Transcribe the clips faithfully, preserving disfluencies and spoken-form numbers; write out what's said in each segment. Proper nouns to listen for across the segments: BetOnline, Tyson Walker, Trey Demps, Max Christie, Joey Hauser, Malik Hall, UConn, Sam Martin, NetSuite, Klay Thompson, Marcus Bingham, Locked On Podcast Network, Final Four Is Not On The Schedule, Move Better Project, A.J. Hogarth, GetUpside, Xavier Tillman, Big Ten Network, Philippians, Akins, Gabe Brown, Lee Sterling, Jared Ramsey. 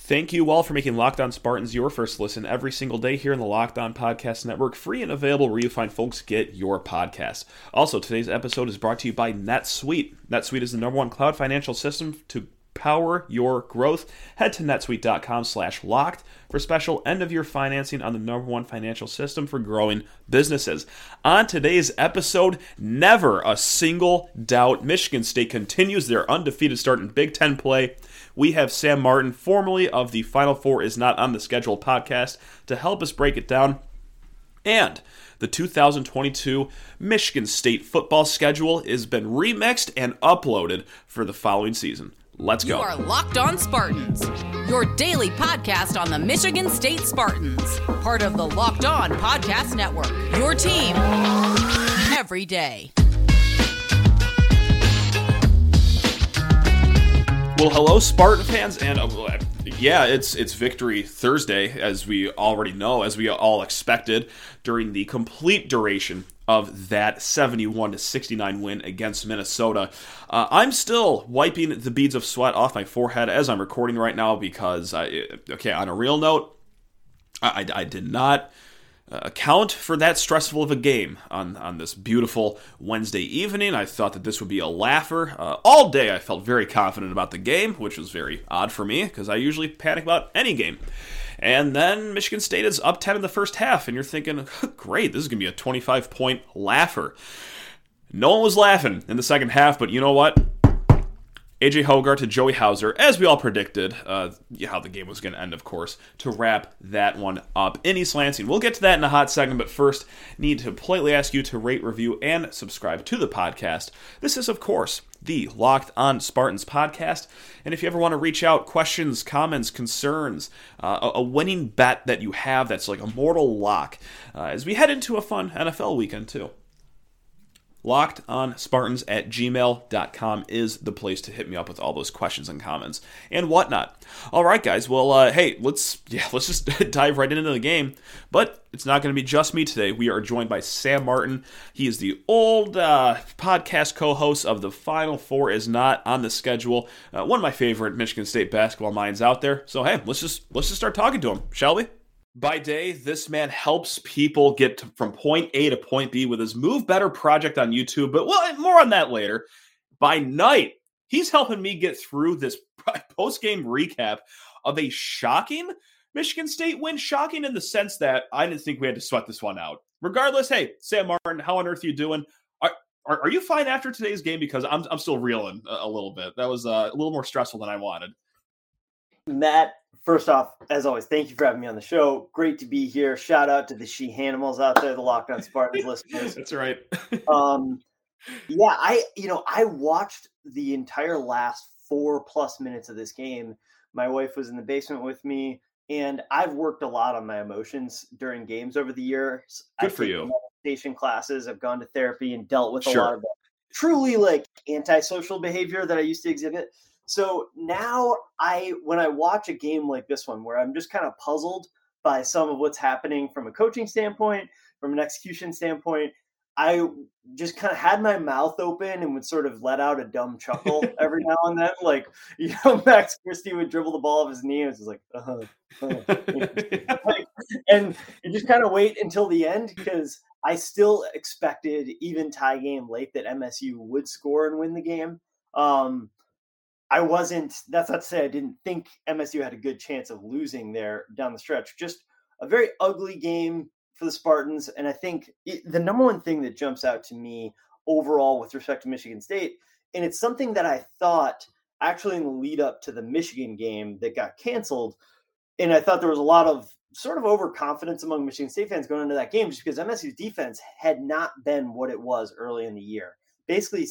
Thank you all for making Locked On Spartans your first listen every single day here in the Locked On Podcast Network, free and available where you find folks get your podcasts. Also, today's episode is brought to you by NetSuite. NetSuite is the number one cloud financial system to power your growth. Head to netsuite.com slash locked for special end of year financing on the number one financial system for growing businesses. On today's episode, never a single doubt. Michigan State continues their undefeated start in Big Ten play. We have Sam Martin, formerly of the Final Four Is Not On The Schedule podcast, to help us break it down. And the two thousand twenty-two Michigan State football schedule has been remixed and uploaded for the following season. Let's go. You are Locked On Spartans, your daily podcast on the Michigan State Spartans, part of the Locked On Podcast Network, your team every day. Well, hello, Spartan fans, and uh, yeah, it's it's Victory Thursday, as we already know, as we all expected, during the complete duration of that seventy-one to sixty-nine win against Minnesota. Uh, I'm still wiping the beads of sweat off my forehead as I'm recording right now because, I, okay, on a real note, I, I, I did not account for that stressful of a game on, on this beautiful Wednesday evening. I thought that this would be a laugher. Uh, all day I felt very confident about the game, which was very odd for me because I usually panic about any game. And then Michigan State is up ten in the first half, and you're thinking, great, this is going to be a twenty-five point laugher. No one was laughing in the second half, but you know what? A J. Hogarth to Joey Hauser, as we all predicted, uh, how the game was going to end, of course, to wrap that one up in East Lansing. We'll get to that in a hot second, but first, need to politely ask you to rate, review, and subscribe to the podcast. This is, of course, the Locked On Spartans podcast, and if you ever want to reach out, questions, comments, concerns, uh, a winning bet that you have that's like a mortal lock, uh, as we head into a fun N F L weekend, too. LockedOnSpartans at gmail dot com is the place to hit me up with all those questions and comments and whatnot. All right, guys. Well, uh, hey, let's yeah, let's just dive right into the game. But it's not going to be just me today. We are joined by Sam Martin. He is the old uh, podcast co-host of the Final Four Is Not On The Schedule. Uh, one of my favorite Michigan State basketball minds out there. So hey, let's just let's just start talking to him, shall we? By day, this man helps people get to, from point A to point B with his Move Better Project on YouTube, but well, more on that later. By night, he's helping me get through this post-game recap of a shocking Michigan State win. Shocking in the sense that I didn't think we had to sweat this one out. Regardless, hey, Sam Martin, how on earth are you doing? Are are, are you fine after today's game? Because I'm I'm still reeling a, a little bit. That was uh, a little more stressful than I wanted. Matt, first off, as always, thank you for having me on the show. Great to be here. Shout out to the She-Hanimals out there, the Locked On Spartans listeners. That's right. um, yeah, I you know I watched the entire last four plus minutes of this game. My wife was in the basement with me, and I've worked a lot on my emotions during games over the years. Good I've for you. Meditation classes. I've gone to therapy and dealt with sure. a lot of truly like antisocial behavior that I used to exhibit. So now I, when I watch a game like this one, where I'm just kind of puzzled by some of what's happening from a coaching standpoint, from an execution standpoint, I just kind of had my mouth open and would sort of let out a dumb chuckle every now and then. Like, you know, Max Christie would dribble the ball off his knee and was just like, uh-huh, uh-huh. like, and you just kind of wait until the end because I still expected even tie game late that M S U would score and win the game. Um, I wasn't, that's not to say I didn't think M S U had a good chance of losing there down the stretch. Just a very ugly game for the Spartans. And I think it, the number one thing that jumps out to me overall with respect to Michigan State, and it's something that I thought actually in the lead up to the Michigan game that got canceled. And I thought there was a lot of sort of overconfidence among Michigan State fans going into that game just because M S U's defense had not been what it was early in the year. Basically,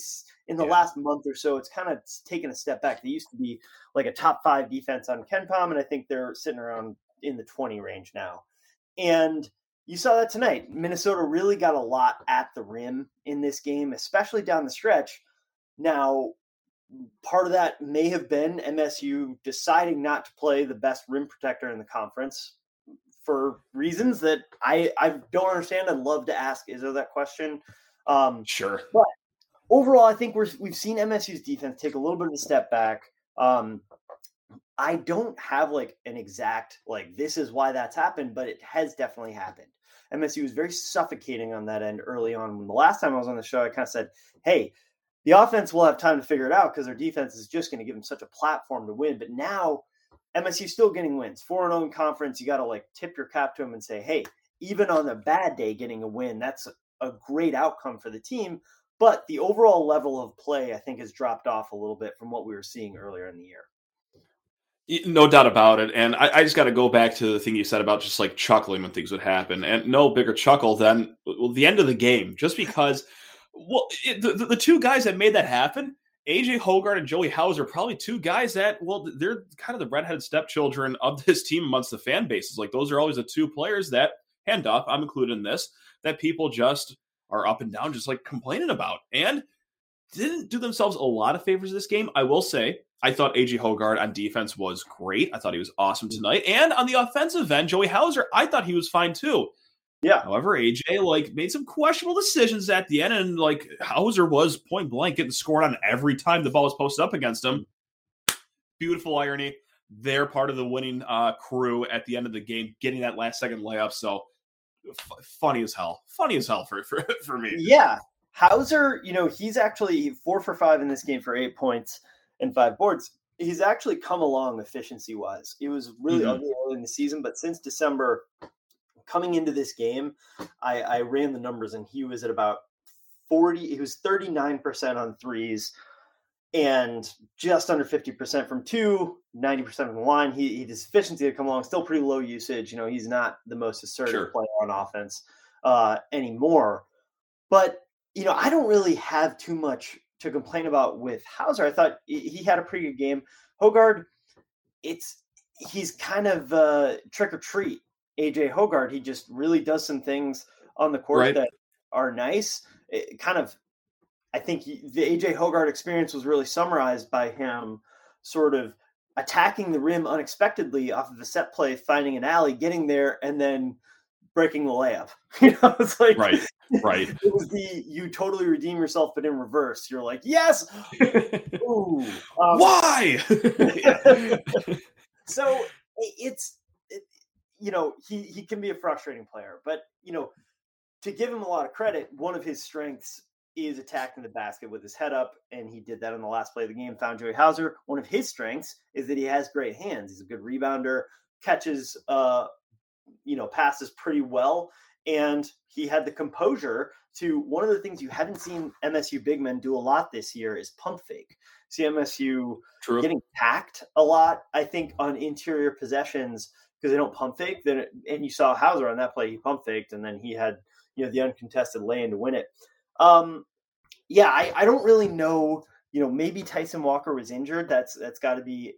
in the yeah. last month or so, it's kind of taken a step back. They used to be like a top five defense on KenPom, and I think they're sitting around in the twenty range now. And you saw that tonight. Minnesota really got a lot at the rim in this game, especially down the stretch. Now, part of that may have been M S U deciding not to play the best rim protector in the conference for reasons that I, I don't understand. I'd love to ask Izzo that question. Um, sure. But overall, I think we're, we've seen M S U's defense take a little bit of a step back. Um, I don't have like an exact, like, this is why that's happened, but it has definitely happened. M S U was very suffocating on that end early on. When the last time I was on the show, I kind of said, hey, the offense will have time to figure it out because their defense is just going to give them such a platform to win. But now M S U's still getting wins. four and oh in conference, you got to like tip your cap to them and say, hey, even on a bad day getting a win, that's a great outcome for the team. But the overall level of play, I think, has dropped off a little bit from what we were seeing earlier in the year. No doubt about it. And I, I just got to go back to the thing you said about just like chuckling when things would happen. And no bigger chuckle than well, the end of the game, just because well, it, the, the two guys that made that happen, A J. Hogarth and Joey Hauser, probably two guys that, well, they're kind of the redheaded stepchildren of this team amongst the fan bases. Like those are always the two players that, hand up, I'm included in this, that people just are up and down just like complaining about. And didn't do themselves a lot of favors this game. I will say, I thought A J. Hogarth on defense was great. I thought he was awesome tonight. And on the offensive end, Joey Hauser, I thought he was fine too. Yeah. However, A J like made some questionable decisions at the end, and like Hauser was point blank getting scored on every time the ball was posted up against him. Beautiful irony. They're part of the winning uh, crew at the end of the game, getting that last second layup. So f- funny as hell. Funny as hell for for, for me. Yeah. Hauser, you know, he's actually four for five in this game for eight points and five boards. He's actually come along efficiency-wise. It was really mm-hmm. ugly early in the season, but since December, coming into this game, I, I ran the numbers, and he was at about forty. He was thirty-nine percent on threes and just under fifty percent from two, ninety percent from the line. He, he his efficiency had come along, still pretty low usage. You know, he's not the most assertive sure. player on offense uh, anymore. But you know, I don't really have too much to complain about with Hauser. I thought he had a pretty good game. Hogarth, it's he's kind of uh, trick or treat. A J. Hogarth, he just really does some things on the court right. that are nice. It kind of, I think he, the A J. Hogarth experience was really summarized by him sort of attacking the rim unexpectedly off of a set play, finding an alley, getting there, and then breaking the layup. You know, it's like right. Right. It was the you totally redeem yourself, but in reverse. You're like, yes. Ooh, um, why? So it's it, you know he he can be a frustrating player, but you know to give him a lot of credit, one of his strengths is attacking the basket with his head up, and he did that on the last play of the game. Found Joey Hauser. One of his strengths is that he has great hands. He's a good rebounder, catches uh you know passes pretty well. And he had the composure to one of the things you haven't seen M S U big men do a lot this year is pump fake. See M S U True. Getting packed a lot, I think, on interior possessions because they don't pump fake. Then, and you saw Hauser on that play, he pump faked, and then he had you know the uncontested lay-in to win it. Um, yeah, I, I don't really know. You know, maybe Tyson Walker was injured. That's that's got to be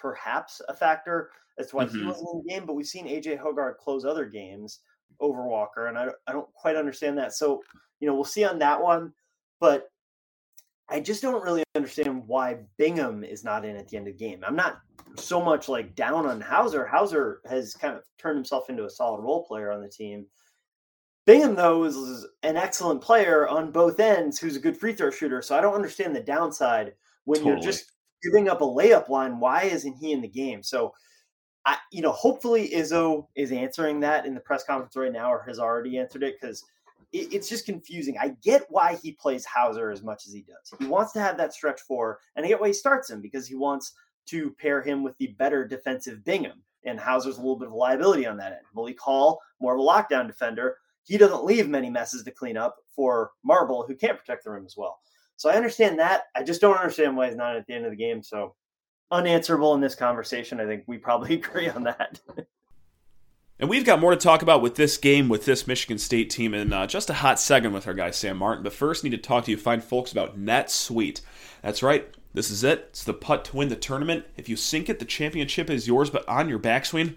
perhaps a factor. That's why mm-hmm. he wasn't in the game. But we've seen A J. Hogarth close other games over Walker, and I don't, I don't quite understand that. So, you know, we'll see on that one, but I just don't really understand why Bingham is not in at the end of the game. I'm not so much like down on Hauser. Hauser has kind of turned himself into a solid role player on the team. Bingham, though, is, is an excellent player on both ends who's a good free throw shooter, so I don't understand the downside when totally. You're just giving up a layup line. Why isn't he in the game? So, I, you know, hopefully Izzo is answering that in the press conference right now, or has already answered it, because it, it's just confusing. I get why he plays Hauser as much as he does. He wants to have that stretch four, and I get why he starts him, because he wants to pair him with the better defensive Bingham, and Hauser's a little bit of liability on that end. Malik Hall, more of a lockdown defender. He doesn't leave many messes to clean up for Marble, who can't protect the rim as well. So I understand that. I just don't understand why he's not at the end of the game, so unanswerable in this conversation. I think we probably agree on that. And we've got more to talk about with this game, with this Michigan State team, in uh, just a hot second with our guy Sam Martin. But first, need to talk to you fine folks about NetSuite. That's right. This is it. It's the putt to win the tournament. If you sink it, the championship is yours. But on your backswing,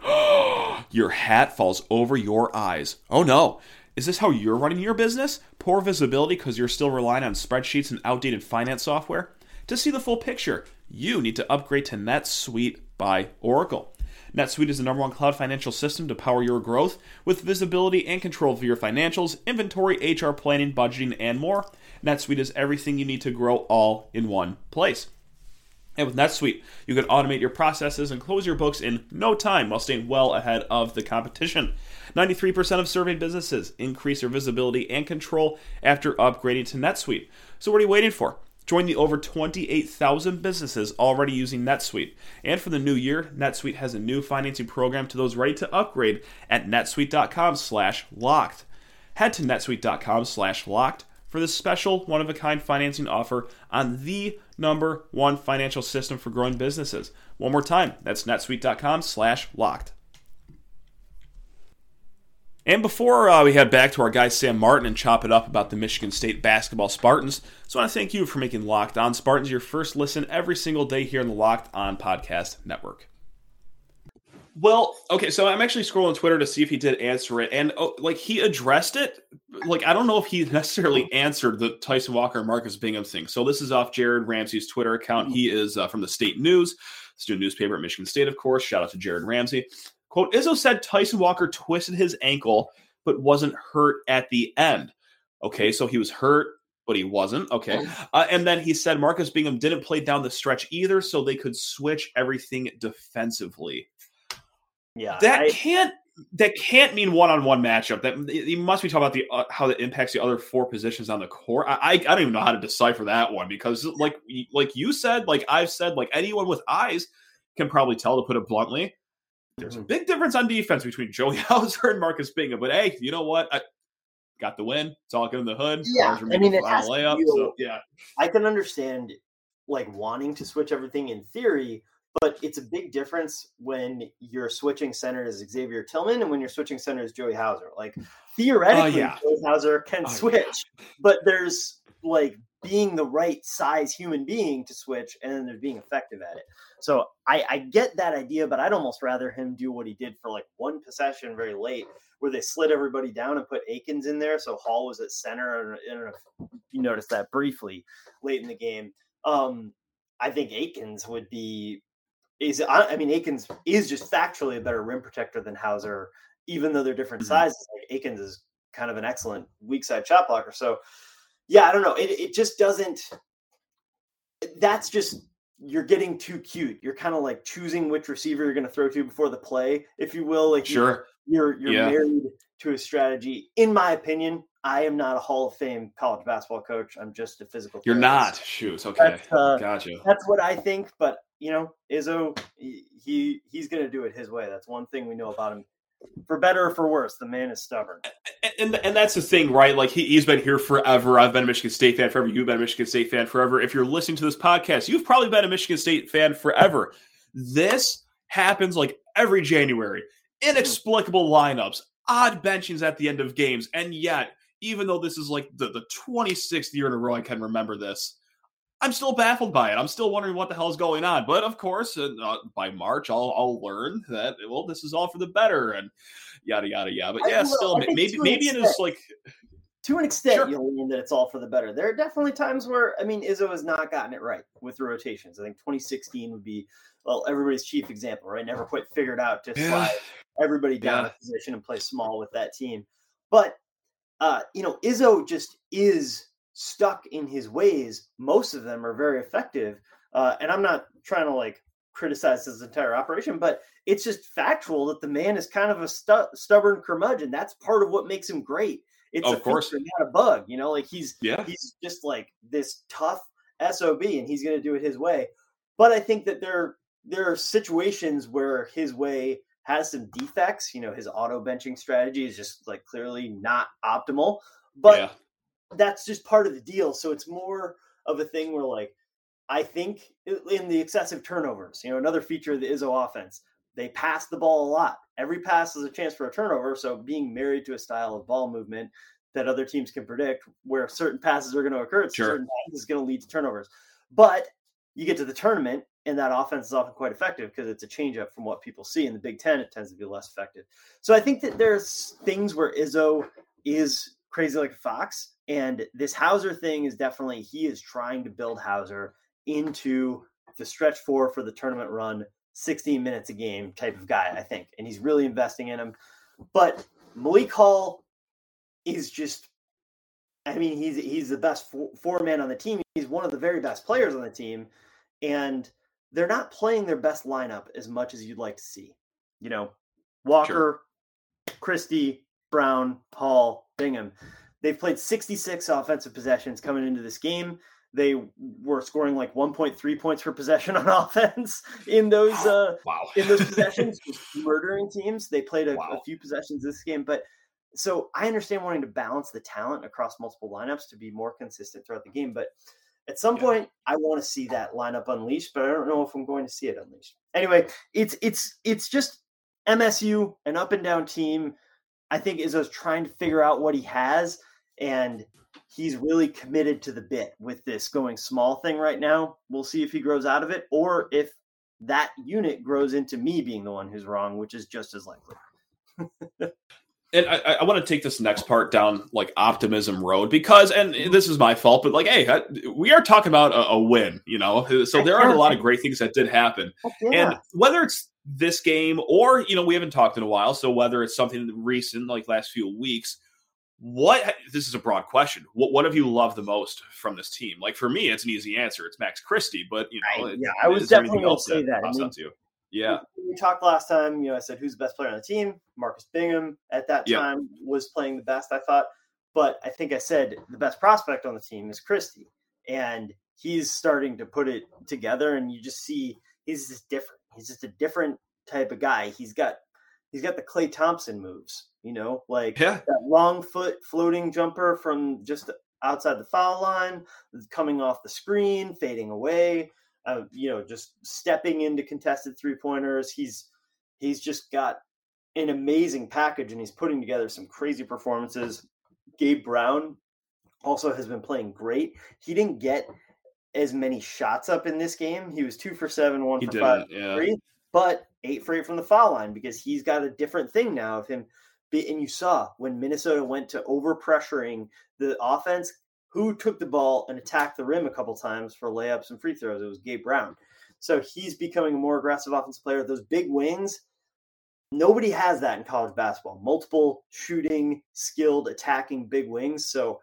your hat falls over your eyes. Oh no. Is this how you're running your business? Poor visibility because you're still relying on spreadsheets and outdated finance software? To see the full picture, you need to upgrade to NetSuite by Oracle. NetSuite is the number one cloud financial system to power your growth with visibility and control for your financials, inventory, H R planning, budgeting, and more. NetSuite is everything you need to grow all in one place. And with NetSuite, you can automate your processes and close your books in no time while staying well ahead of the competition. ninety-three percent of surveyed businesses increase their visibility and control after upgrading to NetSuite. So what are you waiting for? Join the over twenty-eight thousand businesses already using NetSuite. And for the new year, NetSuite has a new financing program to those ready to upgrade at netsuite.com slash locked. Head to netsuite.com slash locked for this special one-of-a-kind financing offer on the number one financial system for growing businesses. One more time, that's netsuite.com slash locked. And before uh, we head back to our guy Sam Martin and chop it up about the Michigan State basketball Spartans, I just want to thank you for making Locked On Spartans your first listen every single day here on the Locked On Podcast Network. Well, okay, so I'm actually scrolling Twitter to see if he did answer it, and oh, like he addressed it. Like I don't know if he necessarily answered the Tyson Walker and Marcus Bingham thing. So this is off Jared Ramsey's Twitter account. He is uh, from the State News, student newspaper at Michigan State, of course. Shout out to Jared Ramsey. Quote, Izzo said Tyson Walker twisted his ankle, but wasn't hurt at the end. Okay, so he was hurt, but he wasn't. Okay. Uh, and then he said Marcus Bingham didn't play down the stretch either, so they could switch everything defensively. Yeah, that I, can't that can't mean one-on-one matchup. That you must be talking about the uh, how that impacts the other four positions on the court. I, I I don't even know how to decipher that one because like like you said, like I've said, like anyone with eyes can probably tell, to put it bluntly. There's a big difference on defense between Joey Hauser and Marcus Bingham, but hey, you know what? I got the win. It's all good in the hood. Yeah, I mean, it has layup, so, yeah. I can understand like wanting to switch everything in theory, but it's a big difference when you're switching center as Xavier Tillman and when you're switching center as Joey Hauser. Like theoretically, uh, yeah. Joey Hauser can uh, switch, yeah. But there's like being the right size human being to switch and then they're being effective at it. So I, I get that idea, but I'd almost rather him do what he did for like one possession very late where they slid everybody down and put Akins in there. So Hall was at center. I don't know if you noticed that briefly late in the game. Um, I think Akins would be is, I, I mean, Akins is just factually a better rim protector than Hauser, even though they're different mm-hmm. sizes. Like Akins is kind of an excellent weak side shot blocker. So yeah, I don't know. It it just doesn't – that's just – you're getting too cute. You're kind of like choosing which receiver you're going to throw to before the play, if you will. Like sure. You're, you're, you're yeah. married to a strategy. In my opinion, I am not a Hall of Fame college basketball coach. I'm just a physical You're therapist. Not. Shoot. Okay. That's, uh, gotcha. That's what I think. But, you know, Izzo, he he's going to do it his way. That's one thing we know about him. For better or for worse, the man is stubborn. And, and and that's the thing, right? Like, he, he's been here forever. I've been a Michigan State fan forever. You've been a Michigan State fan forever. If you're listening to this podcast, you've probably been a Michigan State fan forever. This happens, like, every January. Inexplicable lineups, odd benchings at the end of games. And yet, even though this is, like, the, the twenty-sixth year in a row I can remember this, I'm still baffled by it. I'm still wondering what the hell is going on. But, of course, uh, by March, I'll I'll learn that, well, this is all for the better and yada, yada, yada. But, yeah, still, maybe maybe it is like... To an extent, sure. You'll learn that it's all for the better. There are definitely times where, I mean, Izzo has not gotten it right with the rotations. I think twenty sixteen would be, well, everybody's chief example, right? Never quite figured out to yeah. slide everybody down yeah. a position and play small with that team. But, uh, you know, Izzo just is... stuck in his ways. Most of them are very effective. Uh, and I'm not trying to like criticize his entire operation, but it's just factual that the man is kind of a stu- stubborn curmudgeon. That's part of what makes him great. It's of a course feature, not a bug, you know, like he's, yeah. he's just like this tough S O B and he's going to do it his way. But I think that there, there are situations where his way has some defects, you know, his auto benching strategy is just like clearly not optimal, but yeah. that's just part of the deal. So it's more of a thing where, like, I think in the excessive turnovers, you know, another feature of the Izzo offense, they pass the ball a lot. Every pass is a chance for a turnover. So being married to a style of ball movement that other teams can predict where certain passes are going to occur, sure. certain passes is going to lead to turnovers. But you get to the tournament and that offense is often quite effective because it's a changeup from what people see. In the Big Ten, it tends to be less effective. So I think that there's things where Izzo is crazy like a fox. And this Hauser thing is definitely, he is trying to build Hauser into the stretch four for the tournament run, sixteen minutes a game type of guy, I think. And he's really investing in him. But Malik Hall is just, I mean, he's he's the best four, four man on the team. He's one of the very best players on the team. And they're not playing their best lineup as much as you'd like to see. You know, Walker, sure. Christie, Brown, Hall, Bingham. They've played sixty-six offensive possessions coming into this game. They were scoring like one point three points per possession on offense in those wow. Uh, wow. in those possessions, just murdering teams. They played a, wow. a few possessions this game. But so I understand wanting to balance the talent across multiple lineups to be more consistent throughout the game. But at some yeah. point, I want to see that lineup unleashed, but I don't know if I'm going to see it unleashed. Anyway, it's it's it's just M S U, an up and down team. I think Izzo's trying to figure out what he has, and he's really committed to the bit with this going small thing right now. We'll see if he grows out of it or if that unit grows into me being the one who's wrong, which is just as likely. And I, I want to take this next part down like optimism road because, and this is my fault, but like, hey, I, we are talking about a, a win, you know? So there are a lot of great things that did happen. Yeah. And whether it's this game or, you know, we haven't talked in a while. So whether it's something recent, like last few weeks, what, this is a broad question. What, what have you loved the most from this team? Like for me, it's an easy answer. It's Max Christie, but you know, I, yeah, I was definitely going to say that. that I mean, to yeah. We, we talked last time, you know, I said, who's the best player on the team? Marcus Bingham at that yeah. time was playing the best, I thought, but I think I said the best prospect on the team is Christie, and he's starting to put it together. And you just see, he's just different. He's just a different type of guy. He's got, he's got the Klay Thompson moves, you know, like yeah. that long foot floating jumper from just outside the foul line, coming off the screen, fading away, uh, you know, just stepping into contested three pointers. He's, he's just got an amazing package, and he's putting together some crazy performances. Gabe Brown also has been playing great. He didn't get as many shots up in this game. He was two for seven, one he for five, yeah. three, but eight for eight from the foul line, because he's got a different thing now of him. And you saw when Minnesota went to over pressuring the offense, who took the ball and attacked the rim a couple times for layups and free throws. It was Gabe Brown. So he's becoming a more aggressive offensive player. Those big wings, nobody has that in college basketball, multiple shooting, skilled, attacking big wings. So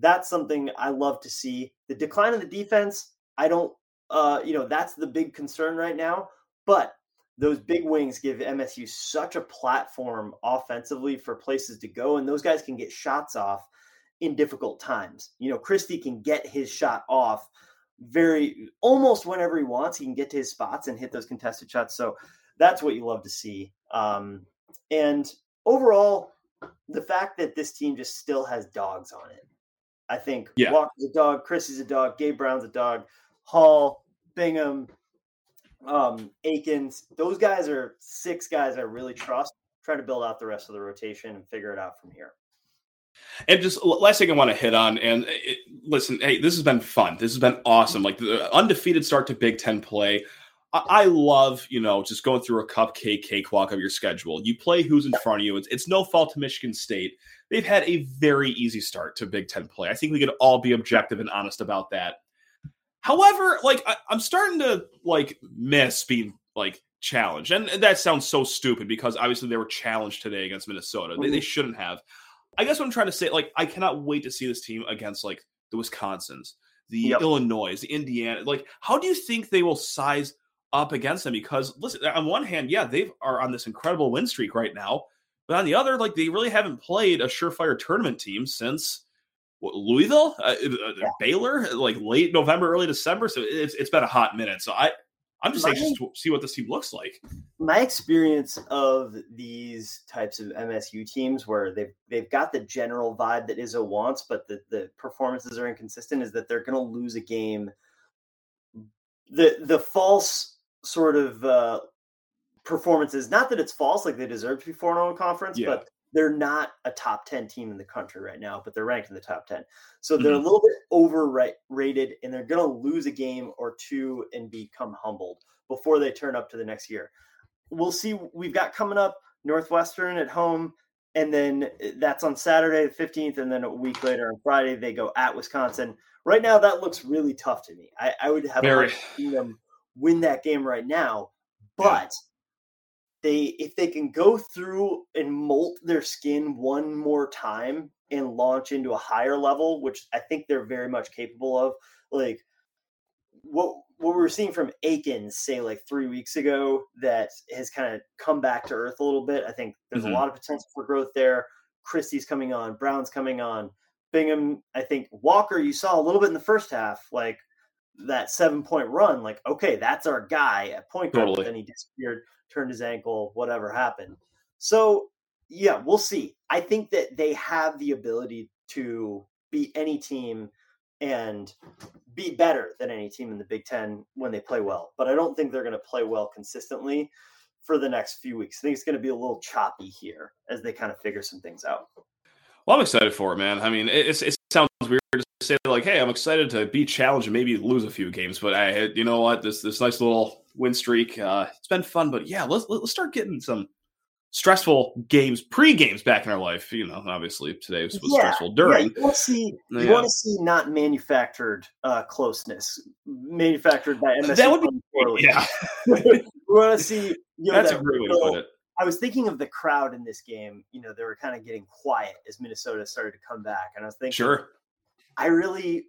that's something I love to see. The decline of the defense, I don't, uh, you know, that's the big concern right now, but those big wings give M S U such a platform offensively for places to go. And those guys can get shots off in difficult times. You know, Christie can get his shot off very almost whenever he wants. He can get to his spots and hit those contested shots. So that's what you love to see. Um, and overall, the fact that this team just still has dogs on it. I think yeah. Walker's a dog, Christie's a dog, Gabe Brown's a dog, Hall, Bingham, um, Akins. Those guys are six guys I really trust. Try to build out the rest of the rotation and figure it out from here. And just last thing I want to hit on, and it, listen, hey, this has been fun. This has been awesome. Like the undefeated start to Big Ten play. I love, you know, just going through a cupcake cakewalk of your schedule. You play who's in front of you. It's, it's no fault to Michigan State. They've had a very easy start to Big Ten play. I think we could all be objective and honest about that. However, like I, I'm starting to like miss being like challenged. And that sounds so stupid because obviously they were challenged today against Minnesota. They, they shouldn't have. I guess what I'm trying to say, like, I cannot wait to see this team against like the Wisconsins, the yep. Illinois, the Indiana. Like, how do you think they will size up against them? Because listen, on one hand, yeah, they are on this incredible win streak right now, but on the other, like they really haven't played a surefire tournament team since what, Louisville, uh, yeah. Baylor, like late November, early December. So it's it's been a hot minute. So I, I'm just anxious to see what this team looks like. My experience of these types of M S U teams, where they've they've got the general vibe that Izzo wants, but the the performances are inconsistent, is that they're going to lose a game. The the false. sort of uh, performances, not that it's false, like they deserve to be four and oh in conference, yeah. but they're not a top ten team in the country right now, but they're ranked in the top ten. So mm-hmm. they're a little bit overrated, and they're going to lose a game or two and become humbled before they turn up to the next year. We'll see. We've got coming up Northwestern at home, and then that's on Saturday the fifteenth, and then a week later on Friday they go at Wisconsin. Right now that looks really tough to me. I, I would have Very. a hard time them win that game right now, but yeah. they if they can go through and molt their skin one more time and launch into a higher level, which I think they're very much capable of, like what what we were seeing from Akins, say like three weeks ago, that has kind of come back to earth a little bit. I think there's mm-hmm. a lot of potential for growth there. Christie's coming on, Brown's coming on, Bingham. I think Walker, you saw a little bit in the first half, like that seven point run, like, okay, that's our guy at point guard. Totally. Then he disappeared, turned his ankle, whatever happened. So yeah, we'll see. I think that they have the ability to beat any team and be better than any team in the Big Ten when they play well, but I don't think they're going to play well consistently for the next few weeks. I think it's going to be a little choppy here as they kind of figure some things out. Well, I'm excited for it, man. I mean, it, it sounds weird to say like, hey, I'm excited to be challenged and maybe lose a few games, but I, you know what, this, this nice little win streak, uh, it's been fun, but yeah, let's, let's start getting some stressful games, pre-games back in our life. You know, obviously today was, was yeah, stressful during. Yeah, you want to see, yeah. you want to see not manufactured uh, closeness, manufactured by M S U. That would be poorly. Yeah. We want to see. You know, that's that, a great way to put it. I was thinking of the crowd in this game. You know, they were kind of getting quiet as Minnesota started to come back, and I was thinking, sure, I really,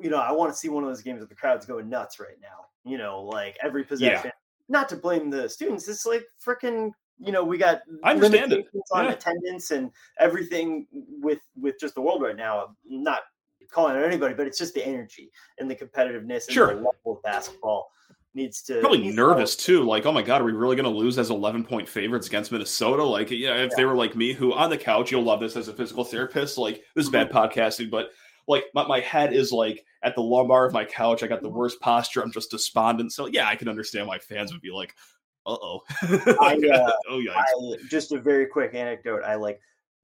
you know, I want to see one of those games where the crowd's going nuts right now. You know, like every possession. Yeah. Not to blame the students. It's like freaking. You know, we got I understand it. on yeah. attendance and everything with, with just the world right now. I'm not calling on anybody, but it's just the energy and the competitiveness. Sure. And the level of basketball needs to... Probably needs nervous, to too. Like, oh, my God, are we really going to lose as eleven-point favorites against Minnesota? Like, yeah, if yeah. they were like me, who on the couch, you'll love this as a physical therapist. Like, this is mm-hmm. bad podcasting, but... Like, my, my head is, like, at the lumbar of my couch. I got the worst posture. I'm just despondent. So, yeah, I can understand why fans would be like, uh-oh. I, uh, oh, yeah. Just a very quick anecdote. I, like,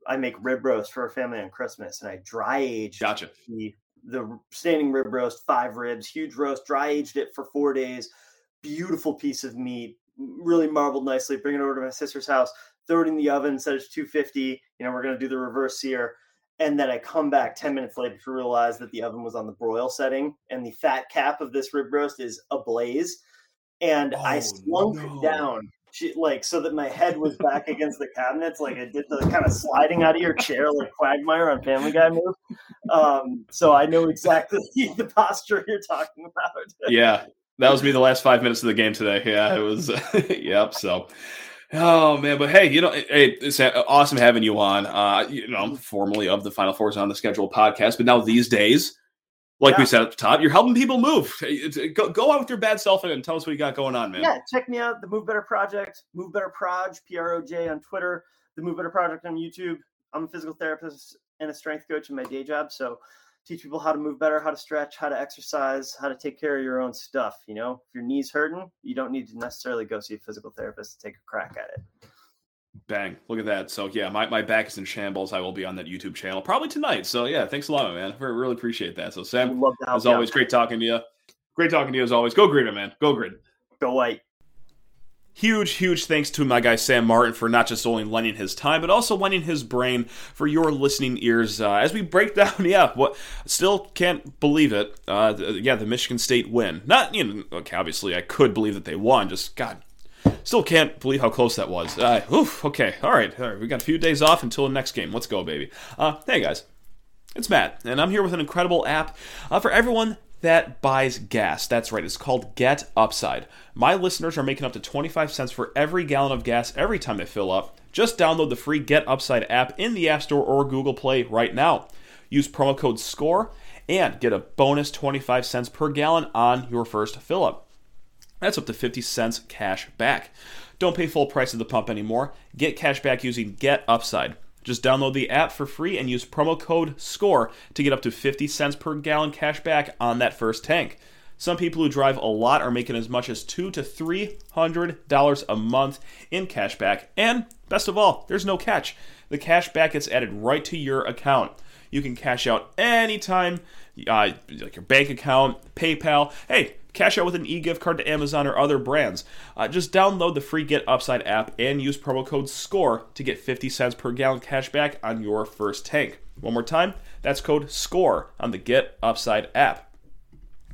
I make rib roast for a family on Christmas, and I dry-aged gotcha. the, the standing rib roast, five ribs, huge roast, dry-aged it for four days. Beautiful piece of meat, really marbled nicely. Bring it over to my sister's house, throw it in the oven, set it to two fifty. You know, we're going to do the reverse sear. And then I come back ten minutes later to realize that the oven was on the broil setting and the fat cap of this rib roast is ablaze. And oh, I slunk no. it down like so that my head was back against the cabinets. Like I did the kind of sliding out of your chair, like Quagmire on Family Guy move. Um, so I know exactly the posture you're talking about. Yeah. That was me the last five minutes of the game today. Yeah, it was. Yep. So. Oh, man. But, hey, you know, hey, it's awesome having you on. Uh, you know, I'm formerly of the Final Four Is Not On The Schedule podcast, but now these days, like yeah. we said at the top, you're helping people move. Go, go out with your bad self and tell us what you got going on, man. Yeah, check me out. The Move Better Project, Move Better Proj, P R O J on Twitter, The Move Better Project on YouTube. I'm a physical therapist and a strength coach in my day job, so teach people how to move better, how to stretch, how to exercise, how to take care of your own stuff. You know, if your knee's hurting, you don't need to necessarily go see a physical therapist to take a crack at it. Bang. Look at that. So, yeah, my, my back is in shambles. I will be on that YouTube channel probably tonight. So, yeah, thanks a lot, man. I really appreciate that. So, Sam, as always, great talking to you. Great talking to you as always. Go Green, man. Go Green. Go White. Huge, huge thanks to my guy Sam Martin for not just only lending his time, but also lending his brain for your listening ears uh, as we break down. Yeah, what still can't believe it. Uh, the, yeah, the Michigan State win. Not you know, okay, obviously I could believe that they won. Just God, still can't believe how close that was. Uh, oof, okay, all right, all right. We got a few days off until the next game. Let's go, baby. Uh, hey guys, it's Matt, and I'm here with an incredible app uh, for everyone that buys gas. That's right, it's called GetUpside. My listeners are making up to twenty-five cents for every gallon of gas every time they fill up. Just download the free GetUpside app in the App Store or Google Play right now. Use promo code SCORE and get a bonus twenty-five cents per gallon on your first fill up. That's up to fifty cents cash back. Don't pay full price at the pump anymore. Get cash back using GetUpside. Just download the app for free and use promo code SCORE to get up to fifty cents per gallon cash back on that first tank. Some people who drive a lot are making as much as two hundred to three hundred dollars a month in cash back. And best of all, there's no catch. The cash back gets added right to your account. You can cash out anytime, uh, like your bank account, PayPal. Hey, cash out with an e-gift card to Amazon or other brands. Uh, just download the free GetUpside app and use promo code SCORE to get fifty cents per gallon cash back on your first tank. One more time, that's code SCORE on the GetUpside app.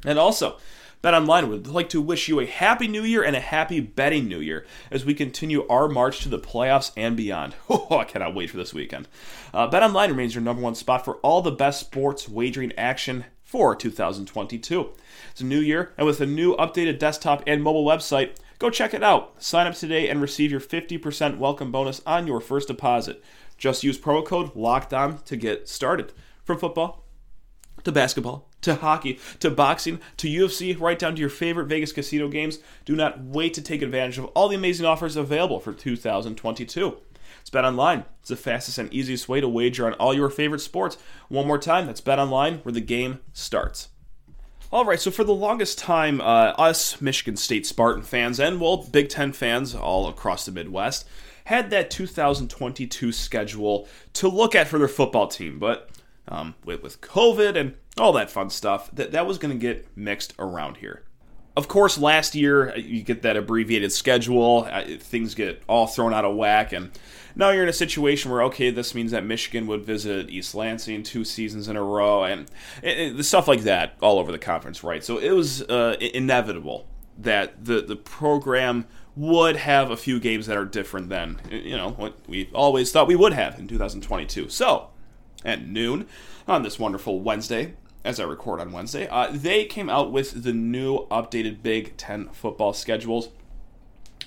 And also, BetOnline would like to wish you a happy new year and a happy betting new year as we continue our march to the playoffs and beyond. Oh, I cannot wait for this weekend. Uh, BetOnline remains your number one spot for all the best sports wagering action for two thousand twenty-two. It's a new year, and with a new updated desktop and mobile website, go check it out. Sign up today and receive your fifty percent welcome bonus on your first deposit. Just use promo code LOCKEDON to get started. From football to basketball to hockey to boxing to U F C, right down to your favorite Vegas casino games, do not wait to take advantage of all the amazing offers available for two thousand twenty-two. It's BetOnline. It's the fastest and easiest way to wager on all your favorite sports. One more time, that's BetOnline, where the game starts. All right, so for the longest time, uh, us Michigan State Spartan fans and, well, Big Ten fans all across the Midwest had that two thousand twenty-two schedule to look at for their football team. But um, with, with COVID and all that fun stuff, that, that was going to get mixed around here. Of course, last year, you get that abbreviated schedule, things get all thrown out of whack, and now you're in a situation where, okay, this means that Michigan would visit East Lansing two seasons in a row, and the stuff like that all over the conference, right? So it was uh, inevitable that the, the program would have a few games that are different than, you know, what we always thought we would have in two thousand twenty-two. So, at noon on this wonderful Wednesday, as I record on Wednesday, uh, they came out with the new updated Big Ten football schedules.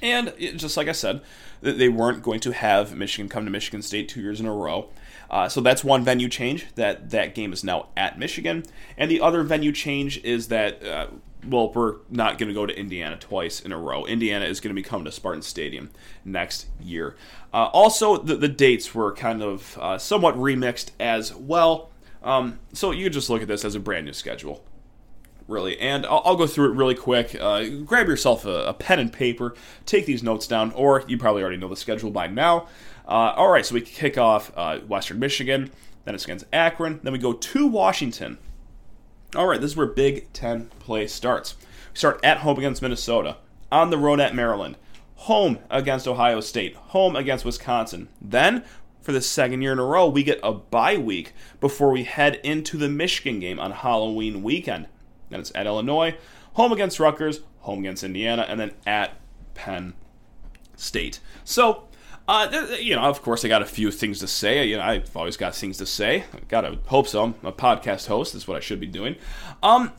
And it, just like I said, they weren't going to have Michigan come to Michigan State two years in a row. Uh, so that's one venue change, that that game is now at Michigan. And the other venue change is that, uh, well, we're not going to go to Indiana twice in a row. Indiana is going to be coming to Spartan Stadium next year. Uh, also, the, the dates were kind of uh, somewhat remixed as well. Um, so you can just look at this as a brand new schedule, really. And I'll, I'll go through it really quick. Uh, grab yourself a, a pen and paper, take these notes down, or you probably already know the schedule by now. Uh, all right, so we kick off uh, Western Michigan, then it's against Akron, then we go to Washington. All right, this is where Big Ten play starts. We start at home against Minnesota, on the road at Maryland, home against Ohio State, home against Wisconsin. Then, for the second year in a row, we get a bye week before we head into the Michigan game on Halloween weekend. Then it's at Illinois, home against Rutgers, home against Indiana, and then at Penn State. So, uh, you know, of course, I got a few things to say. You know, I've always got things to say. I gotta hope so. I'm a podcast host. That's what I should be doing. Um,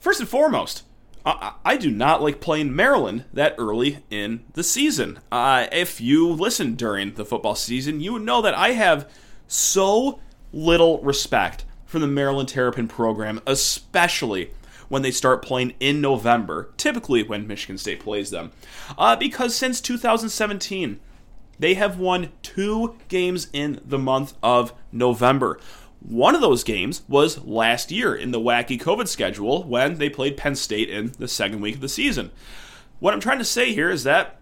first and foremost, I do not like playing Maryland that early in the season. Uh, if you listen during the football season, you would know that I have so little respect for the Maryland Terrapin program, especially when they start playing in November, typically when Michigan State plays them, uh, because since two thousand seventeen, they have won two games in the month of November. One of those games was last year in the wacky COVID schedule when they played Penn State in the second week of the season. What I'm trying to say here is that,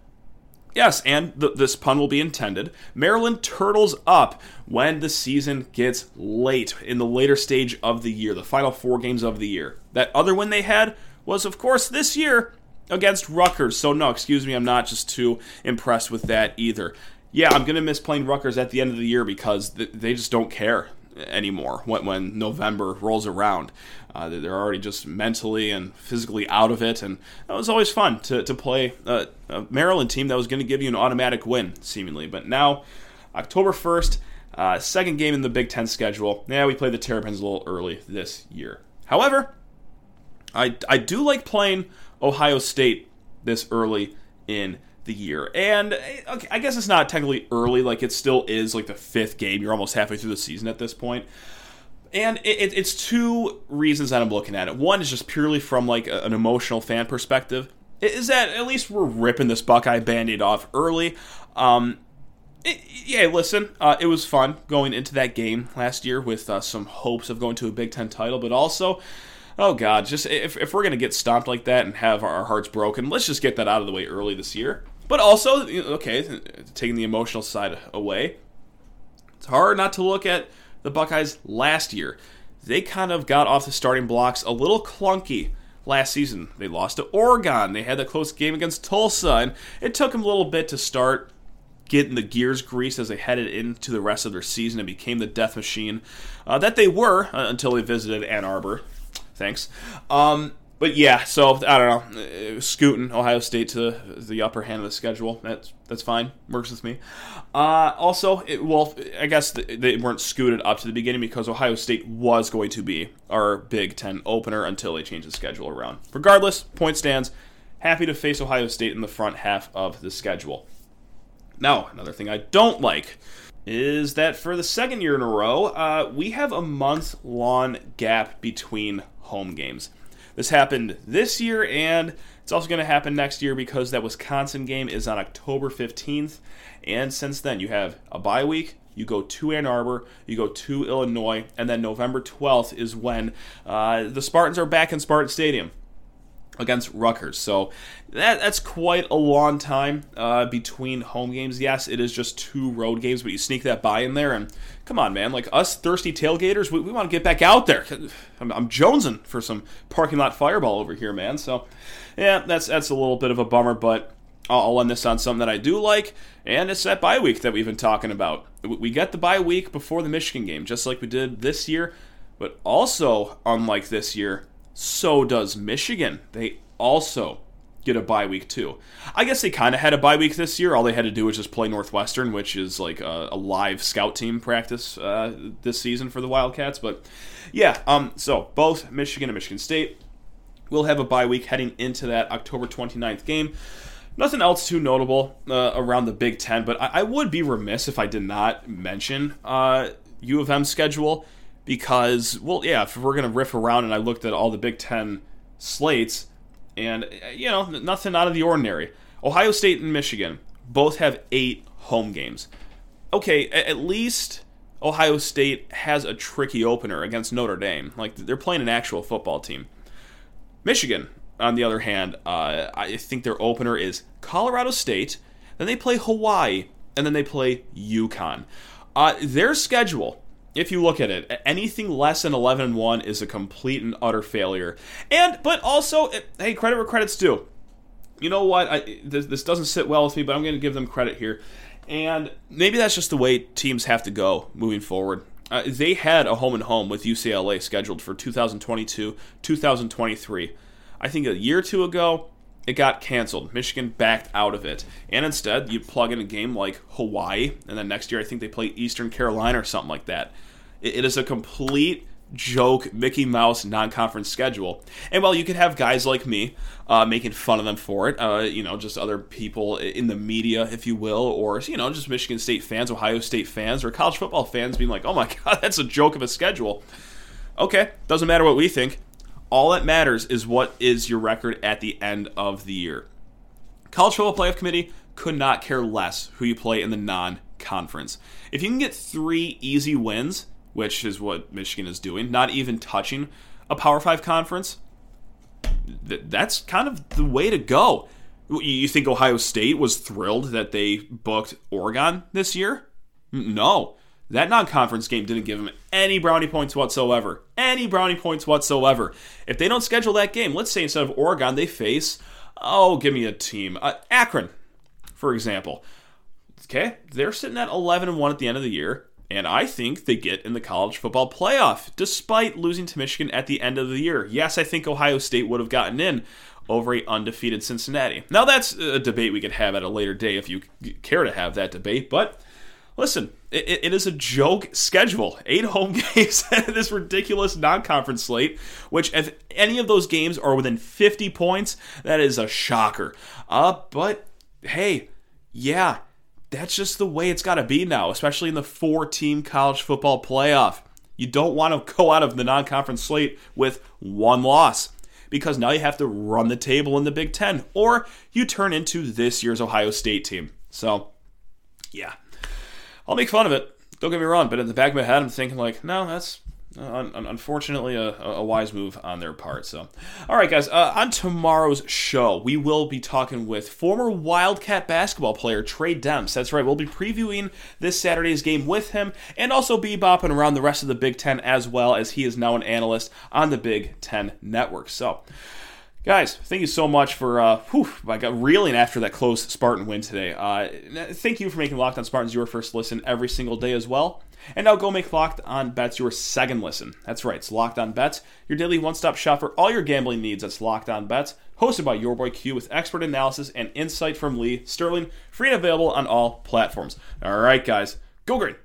yes, and th- this pun will be intended, Maryland turtles up when the season gets late in the later stage of the year, the final four games of the year. That other win they had was, of course, this year against Rutgers. So no, excuse me, I'm not just too impressed with that either. Yeah, I'm going to miss playing Rutgers at the end of the year because th- they just don't care anymore when, when November rolls around. Uh, they're already just mentally and physically out of it, and that was always fun to, to play a, a Maryland team that was going to give you an automatic win, seemingly. But now, October first, uh, second game in the Big Ten schedule. Yeah, we played the Terrapins a little early this year. However, I, I do like playing Ohio State this early in the year. And okay, I guess it's not technically early, like it still is like the fifth game. You're almost halfway through the season at this point. And it, it, it's two reasons that I'm looking at it. One is just purely from like a, an emotional fan perspective, is that at least we're ripping this Buckeye Band-Aid off early. Um, it, yeah, listen, uh, it was fun going into that game last year with uh, some hopes of going to a Big Ten title, but also, oh God, just if, if we're going to get stomped like that and have our hearts broken, let's just get that out of the way early this year. But also, okay, taking the emotional side away, it's hard not to look at the Buckeyes last year. They kind of got off the starting blocks a little clunky last season. They lost to Oregon. They had that close game against Tulsa, and it took them a little bit to start getting the gears greased as they headed into the rest of their season and became the death machine uh, that they were uh, until they visited Ann Arbor. Thanks. Um, But yeah, so I don't know, scooting Ohio State to the, the upper hand of the schedule. That's that's fine. Works with me. Uh, also, it, well, I guess the, they weren't scooted up to the beginning because Ohio State was going to be our Big Ten opener until they changed the schedule around. Regardless, point stands. Happy to face Ohio State in the front half of the schedule. Now, another thing I don't like is that for the second year in a row, uh, we have a month-long gap between home games. This happened this year, and it's also going to happen next year because that Wisconsin game is on October fifteenth. And since then, you have a bye week, you go to Ann Arbor, you go to Illinois, and then November twelfth is when uh, the Spartans are back in Spartan Stadium against Rutgers. So that that's quite a long time uh, between home games. Yes, it is just two road games, but you sneak that bye in there, and come on, man. Like, us thirsty tailgaters, we, we want to get back out there. I'm, I'm jonesing for some parking lot fireball over here, man. So, yeah, that's that's a little bit of a bummer, but I'll end this on something that I do like, and it's that bye week that we've been talking about. We get the bye week before the Michigan game, just like we did this year, but also, unlike this year, so does Michigan. They also get a bye week, too. I guess they kind of had a bye week this year. All they had to do was just play Northwestern, which is like a, a live scout team practice uh, this season for the Wildcats. But, yeah, um, so both Michigan and Michigan State will have a bye week heading into that October twenty-ninth game. Nothing else too notable uh, around the Big Ten, but I, I would be remiss if I did not mention uh, U of M's schedule. Because, well, yeah, if we're going to riff around, and I looked at all the Big Ten slates, and, you know, nothing out of the ordinary. Ohio State and Michigan both have eight home games. Okay, at least Ohio State has a tricky opener against Notre Dame. Like, they're playing an actual football team. Michigan, on the other hand, uh, I think their opener is Colorado State, then they play Hawaii, and then they play UConn. Uh, their schedule, if you look at it, anything less than eleven and one is a complete and utter failure. And, but also, it, hey, credit where credit's due. You know what? I, this, this doesn't sit well with me, but I'm going to give them credit here. And maybe that's just the way teams have to go moving forward. Uh, they had a home and home with U C L A scheduled for two thousand twenty-two, two thousand twenty-three. I think a year or two ago, it got canceled. Michigan backed out of it. And instead, you plug in a game like Hawaii, and then next year I think they play Eastern Carolina or something like that. It is a complete joke, Mickey Mouse, non-conference schedule. And while you could have guys like me uh, making fun of them for it, uh, you know, just other people in the media, if you will, or, you know, just Michigan State fans, Ohio State fans, or college football fans being like, oh my God, that's a joke of a schedule. Okay, doesn't matter what we think. All that matters is what is your record at the end of the year. College Football Playoff Committee could not care less who you play in the non-conference. If you can get three easy wins, which is what Michigan is doing, not even touching a Power five conference, th- that's kind of the way to go. You think Ohio State was thrilled that they booked Oregon this year? No. That non-conference game didn't give them any brownie points whatsoever. Any brownie points whatsoever. If they don't schedule that game, let's say instead of Oregon, they face, oh, give me a team. Uh, Akron, for example. Okay, they're sitting at eleven and one at the end of the year, and I think they get in the college football playoff, despite losing to Michigan at the end of the year. Yes, I think Ohio State would have gotten in over a undefeated Cincinnati. Now, that's a debate we could have at a later day if you care to have that debate, but listen, it, it is a joke schedule. Eight home games out of this ridiculous non-conference slate, which if any of those games are within fifty points, that is a shocker. Uh, but, hey, yeah, that's just the way it's got to be now, especially in the four-team college football playoff. You don't want to go out of the non-conference slate with one loss, because now you have to run the table in the Big Ten, or you turn into this year's Ohio State team. So, yeah. I'll make fun of it, don't get me wrong, but in the back of my head, I'm thinking like, no, that's uh, un- unfortunately a, a wise move on their part. So, all right, guys, uh, on tomorrow's show, we will be talking with former Wildcat basketball player Trey Demps. That's right, we'll be previewing this Saturday's game with him and also bebopping around the rest of the Big Ten as well, as he is now an analyst on the Big Ten Network. So, guys, thank you so much for, uh, whew, I got reeling after that close Spartan win today. Uh, thank you for making Locked On Spartans your first listen every single day as well. And now go make Locked On Bets your second listen. That's right, it's Locked On Bets, your daily one-stop shop for all your gambling needs. That's Locked On Bets, hosted by your boy Q with expert analysis and insight from Lee Sterling, free and available on all platforms. All right, guys, go green.